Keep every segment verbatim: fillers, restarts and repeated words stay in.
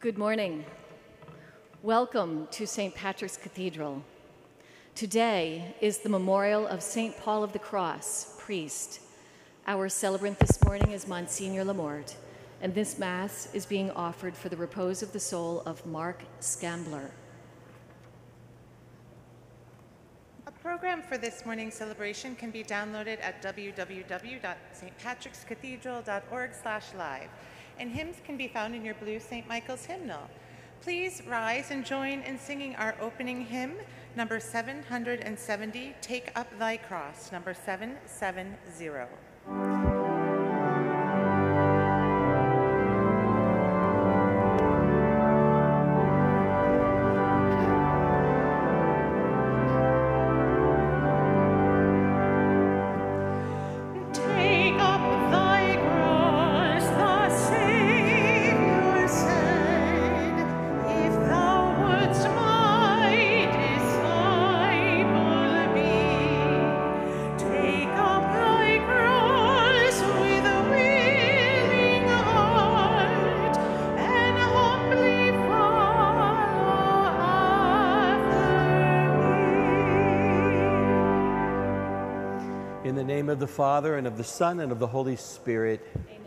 Good morning. Welcome to Saint Patrick's Cathedral. Today is the memorial of Saint Paul of the Cross, priest. Our celebrant this morning is Monsignor LaMorte, and this Mass is being offered for the repose of the soul of Mark Scambler. A program for this morning's celebration can be downloaded at w w w dot s t patricks cathedral dot org slash live. And hymns can be found in your blue Saint Michael's hymnal. Please rise and join in singing our opening hymn, number seven seventy, Take Up Thy Cross, number seven seventy. Of the Father, and of the Son, and of the Holy Spirit. Amen.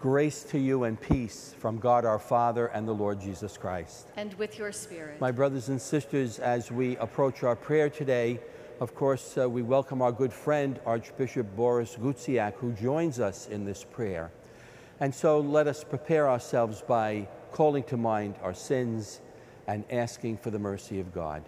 Grace to you and peace from God our Father and the Lord Jesus Christ. And with your spirit. My brothers and sisters, as we approach our prayer today, of course, uh, we welcome our good friend, Archbishop Boris Gudziak, who joins us in this prayer. And so let us prepare ourselves by calling to mind our sins and asking for the mercy of God.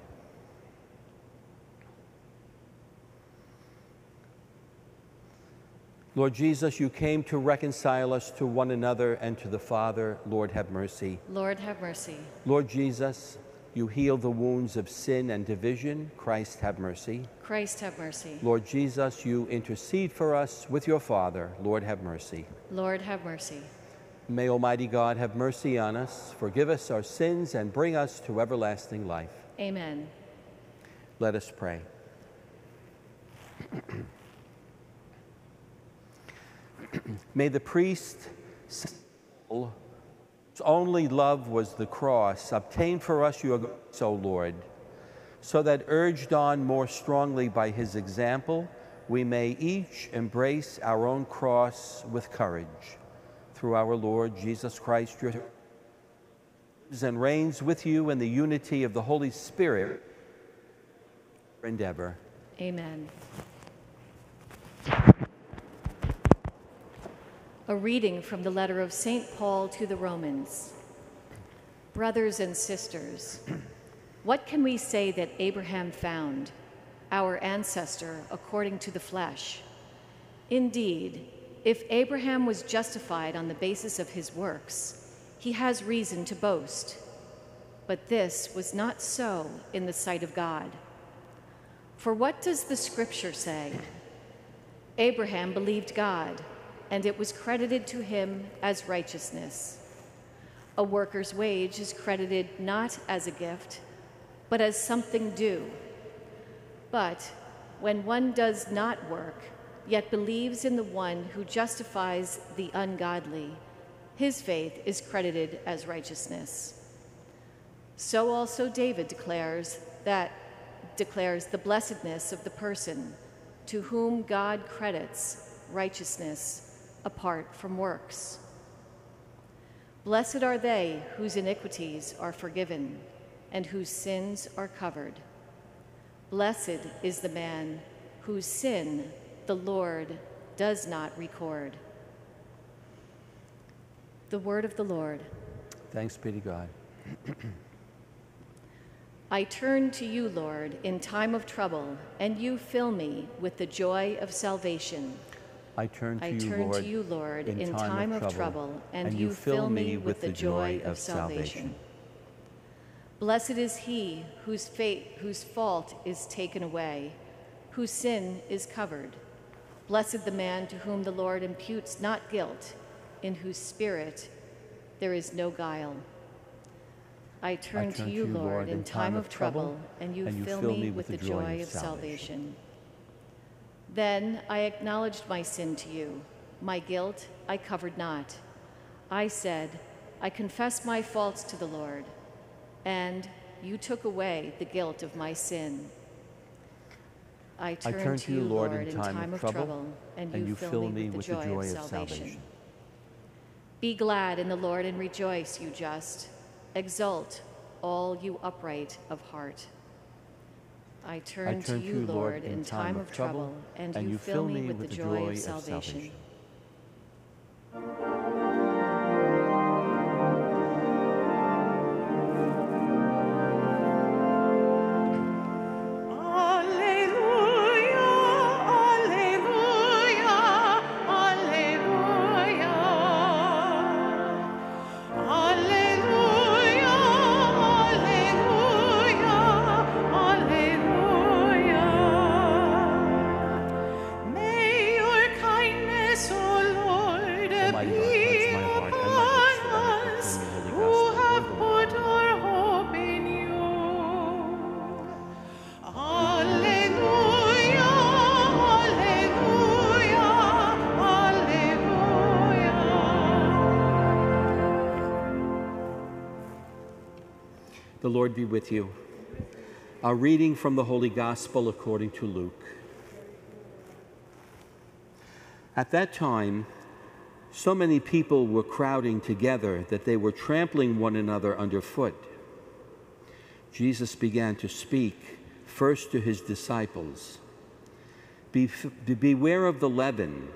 Lord Jesus, you came to reconcile us to one another and to the Father. Lord, have mercy. Lord, have mercy. Lord Jesus, you healed the wounds of sin and division. Christ, have mercy. Christ, have mercy. Lord Jesus, you intercede for us with your Father. Lord, have mercy. Lord, have mercy. May Almighty God have mercy on us, forgive us our sins, and bring us to everlasting life. Amen. Let us pray. May the priest, whose only love was the cross, obtain for us your grace, O Lord, so that urged on more strongly by his example, we may each embrace our own cross with courage. Through our Lord Jesus Christ, your lives and reigns with you in the unity of the Holy Spirit, and ever. Amen. A reading from the letter of Saint Paul to the Romans. Brothers and sisters, what can we say that Abraham found, our ancestor, according to the flesh? Indeed, if Abraham was justified on the basis of his works, he has reason to boast. But this was not so in the sight of God. For what does the Scripture say? Abraham believed God, and it was credited to him as righteousness. A worker's wage is credited not as a gift, but as something due. But when one does not work, yet believes in the one who justifies the ungodly, his faith is credited as righteousness. So also David declares that declares the blessedness of the person to whom God credits righteousness apart from works. Blessed are they whose iniquities are forgiven and whose sins are covered. Blessed is the man whose sin the Lord does not record. The word of the Lord. Thanks be to God. I turn to you, Lord, in time of trouble, and you fill me with the joy of salvation. I turn to, I you, turn Lord, to you, Lord, in, in time, time of trouble, trouble and, and you fill me with the joy of salvation. Blessed is he whose, fate, whose fault is taken away, whose sin is covered. Blessed the man to whom the Lord imputes not guilt, in whose spirit there is no guile. I turn, I turn to you, to Lord, in time of trouble, and you, and you fill, fill me with the joy of salvation. salvation. Then I acknowledged my sin to you. My guilt I covered not. I said, I confess my faults to the Lord, and you took away the guilt of my sin. I turn, I turn to you, Lord, in time, in time of trouble, trouble and, and you, you fill me with, with the joy, joy of salvation. salvation. Be glad in the Lord and rejoice, you just. Exult, all you upright of heart. I turn, I turn to you, Lord, in time of trouble, and, and you fill me with the joy of salvation. The Lord be with you. Our reading from the Holy Gospel according to Luke. At that time, so many people were crowding together that they were trampling one another underfoot. Jesus began to speak first to his disciples. Be- beware of the leaven,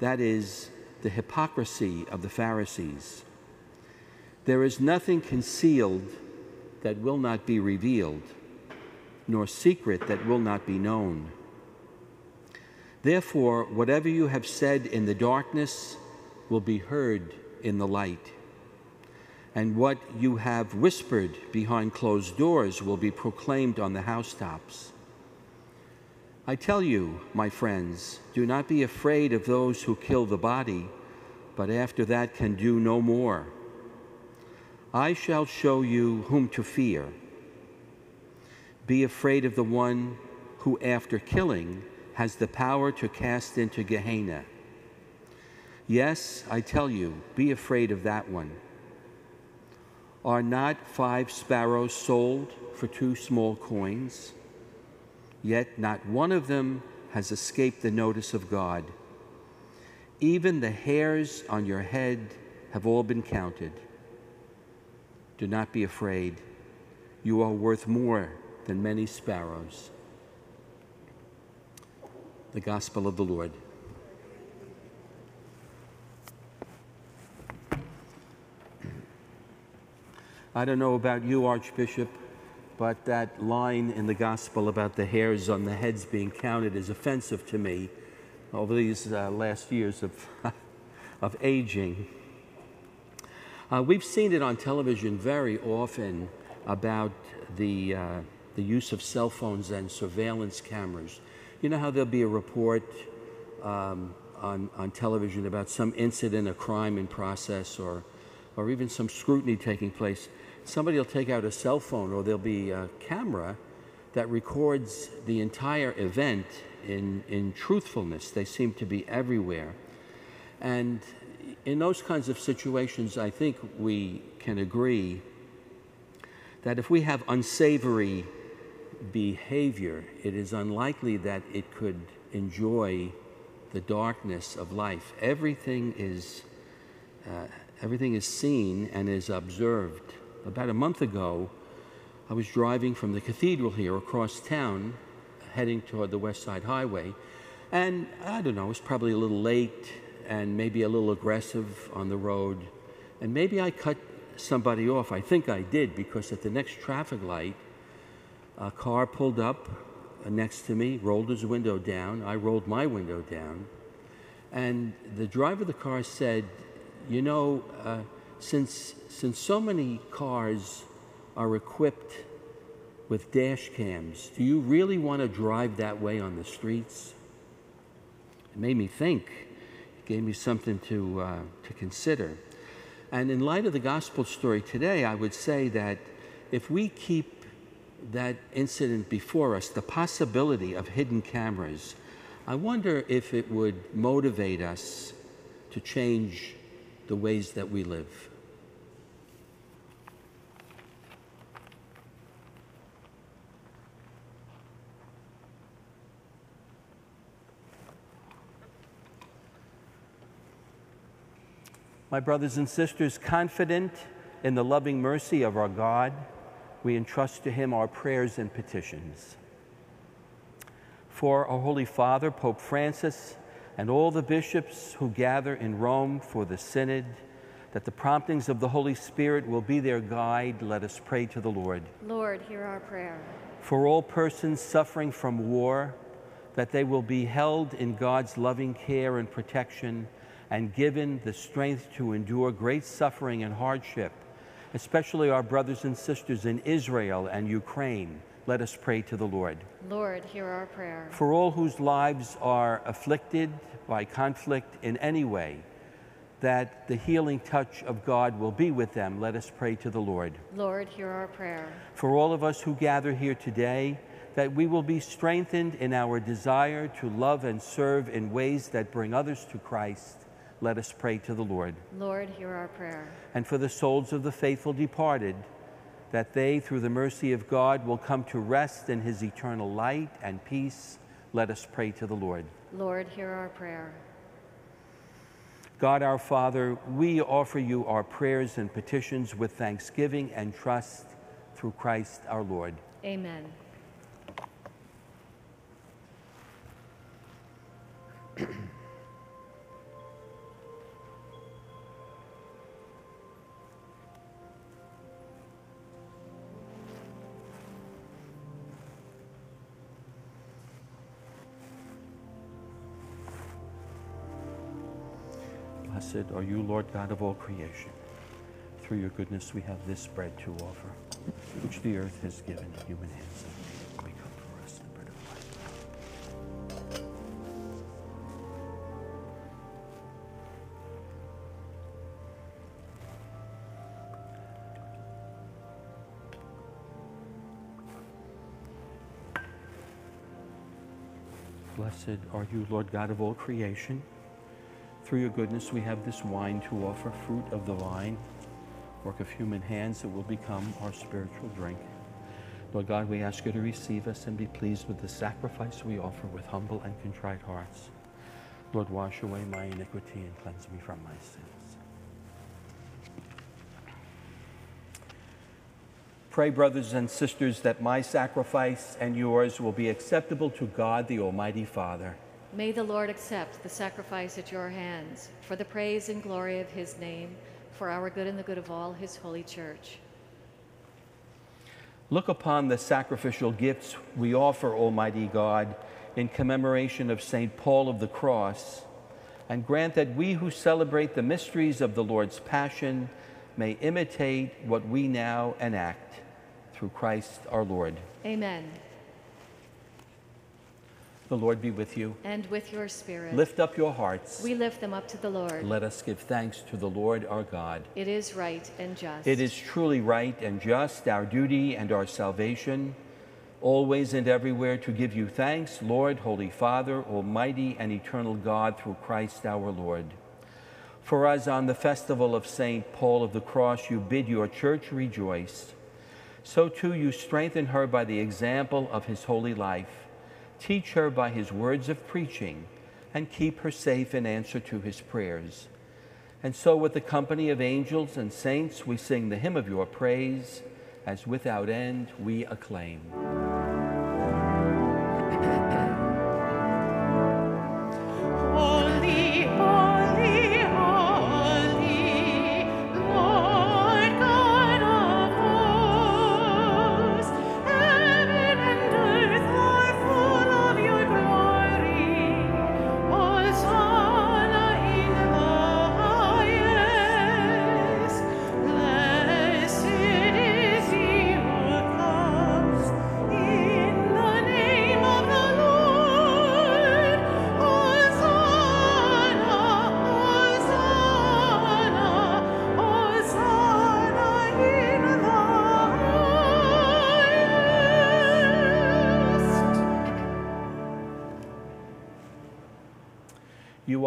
that is, the hypocrisy of the Pharisees. There is nothing concealed that will not be revealed, nor secret that will not be known. Therefore, whatever you have said in the darkness will be heard in the light, and what you have whispered behind closed doors will be proclaimed on the housetops. I tell you, my friends, do not be afraid of those who kill the body, but after that can do no more. I shall show you whom to fear. Be afraid of the one who, after killing, has the power to cast into Gehenna. Yes, I tell you, be afraid of that one. Are not five sparrows sold for two small coins? Yet not one of them has escaped the notice of God. Even the hairs on your head have all been counted. Do not be afraid. You are worth more than many sparrows. The Gospel of the Lord. I don't know about you, Archbishop, but that line in the Gospel about the hairs on the heads being counted is offensive to me over these uh, last years of, of aging. Uh, we've seen it on television very often about the, uh, the use of cell phones and surveillance cameras. You know how there'll be a report um, on, on television about some incident, a crime in process, or, or even some scrutiny taking place. Somebody will take out a cell phone, or there'll be a camera that records the entire event in, in truthfulness. They seem to be everywhere. And in those kinds of situations, I think we can agree that if we have unsavory behavior, it is unlikely that it could enjoy the darkness of life. Everything is, uh, everything is seen and is observed. About a month ago, I was driving from the cathedral here across town, heading toward the West Side Highway, and I don't know, it was probably a little late, and maybe a little aggressive on the road. And maybe I cut somebody off. I think I did, because at the next traffic light, a car pulled up next to me, rolled his window down. I rolled my window down. And the driver of the car said, you know, uh, since, since so many cars are equipped with dash cams, do you really want to drive that way on the streets? It made me think. Gave me something to, uh, to consider. And in light of the gospel story today, I would say that if we keep that incident before us, the possibility of hidden cameras, I wonder if it would motivate us to change the ways that we live. My brothers and sisters, confident in the loving mercy of our God, we entrust to him our prayers and petitions. For our Holy Father, Pope Francis, and all the bishops who gather in Rome for the synod, that the promptings of the Holy Spirit will be their guide, let us pray to the Lord. Lord, hear our prayer. For all persons suffering from war, that they will be held in God's loving care and protection and given the strength to endure great suffering and hardship, especially our brothers and sisters in Israel and Ukraine. Let us pray to the Lord. Lord, hear our prayer. For all whose lives are afflicted by conflict in any way, that the healing touch of God will be with them. Let us pray to the Lord. Lord, hear our prayer. For all of us who gather here today, that we will be strengthened in our desire to love and serve in ways that bring others to Christ. Let us pray to the Lord. Lord, hear our prayer. And for the souls of the faithful departed, that they, through the mercy of God, will come to rest in his eternal light and peace. Let us pray to the Lord. Lord, hear our prayer. God our Father, we offer you our prayers and petitions with thanksgiving and trust through Christ our Lord. Amen. Blessed are you, Lord God of all creation. Through your goodness we have this bread to offer, which the earth has given to human hands. Become for us the bread of life. Blessed are you, Lord God of all creation. Through your goodness, we have this wine to offer, fruit of the vine, work of human hands that will become our spiritual drink. Lord God, we ask you to receive us and be pleased with the sacrifice we offer with humble and contrite hearts. Lord, wash away my iniquity and cleanse me from my sins. Pray, brothers and sisters, that my sacrifice and yours will be acceptable to God, the Almighty Father. May the Lord accept the sacrifice at your hands for the praise and glory of his name, for our good and the good of all his holy church. Look upon the sacrificial gifts we offer, Almighty God, in commemoration of Saint Paul of the Cross, and grant that we who celebrate the mysteries of the Lord's Passion may imitate what we now enact. Through Christ our Lord. Amen. The Lord be with you. And with your spirit. Lift up your hearts. We lift them up to the Lord. Let us give thanks to the Lord our God. It is right and just. It is truly right and just, our duty and our salvation, always and everywhere to give you thanks, Lord, Holy Father, Almighty and eternal God, through Christ our Lord. For as on the festival of Saint Paul of the Cross you bid your church rejoice, so too you strengthen her by the example of his holy life. Teach her by his words of preaching, and keep her safe in answer to his prayers. And so with the company of angels and saints, we sing the hymn of your praise, as without end we acclaim. You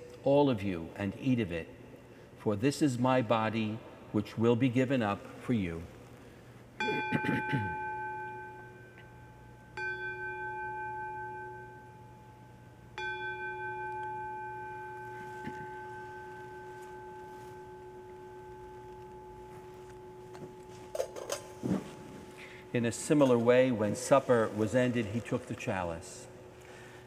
all of you, and eat of it, for this is my body, which will be given up for you." In a similar way, when supper was ended, he took the chalice,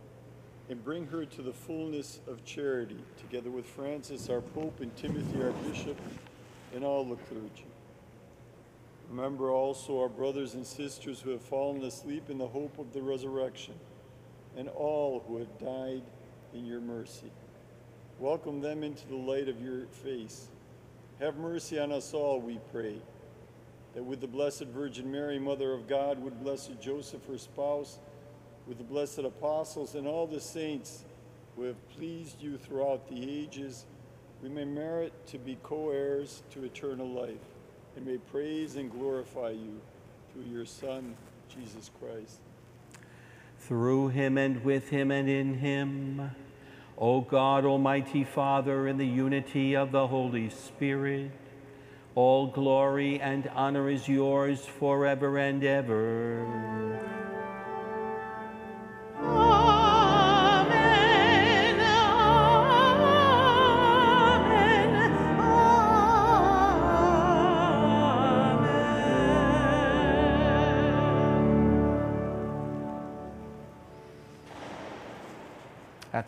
and bring her to the fullness of charity, together with Francis, our Pope, and Timothy, our Bishop, and all the clergy. Remember also our brothers and sisters who have fallen asleep in the hope of the resurrection, and all who have died in your mercy. Welcome them into the light of your face. Have mercy on us all, we pray, that with the Blessed Virgin Mary, Mother of God, with Blessed Joseph, her spouse, with the blessed apostles and all the saints who have pleased you throughout the ages, we may merit to be co-heirs to eternal life, and may praise and glorify you through your Son, Jesus Christ. Through him and with him and in him, O God, almighty Father, in the unity of the Holy Spirit, all glory and honor is yours forever and ever. At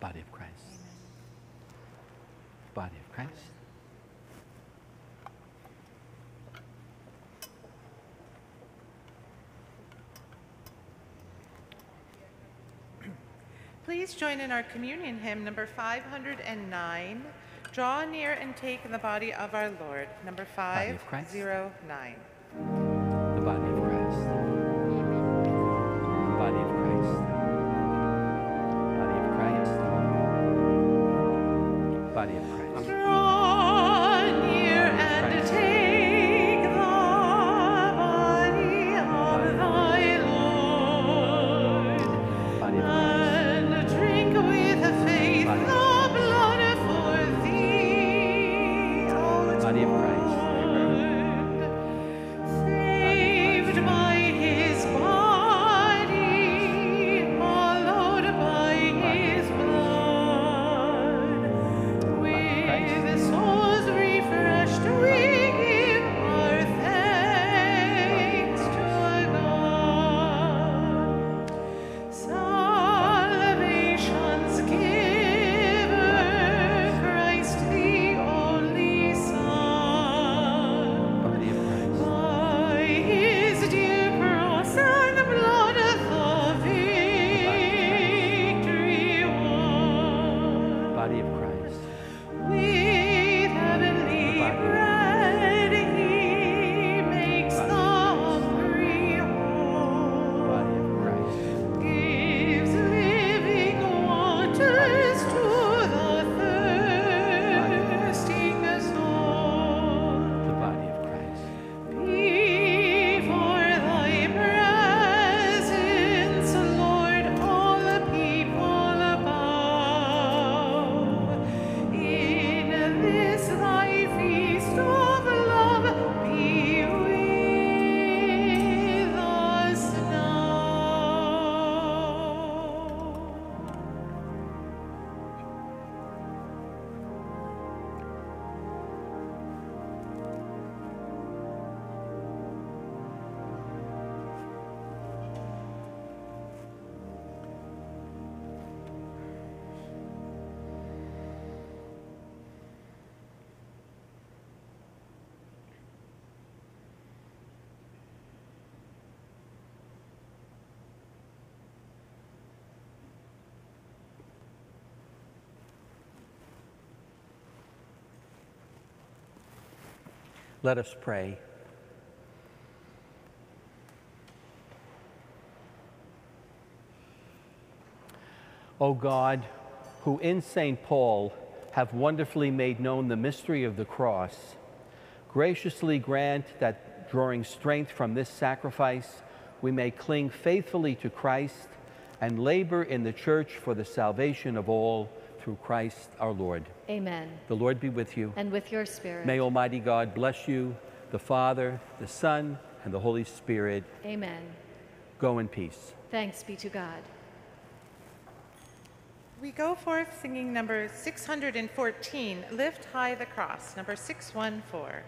Body of Christ. Amen. Body of Christ. Please join in our communion hymn, number five oh nine. Draw near and take the body of our Lord, number five oh nine. The body of Christ. The body of Christ. Body of Christ. Draw near and take the body of thy Lord, and drink with faith the blood for thee, O body of Christ, saved by his body, followed by his blood. Let us pray. O God, who in Saint Paul have wonderfully made known the mystery of the cross, graciously grant that, drawing strength from this sacrifice, we may cling faithfully to Christ and labor in the church for the salvation of all, through Christ our Lord. Amen. The Lord be with you. And with your spirit. May Almighty God bless you, the Father, the Son, and the Holy Spirit. Amen. Go in peace. Thanks be to God. We go forth singing number six hundred fourteen, Lift High the Cross, number six one four.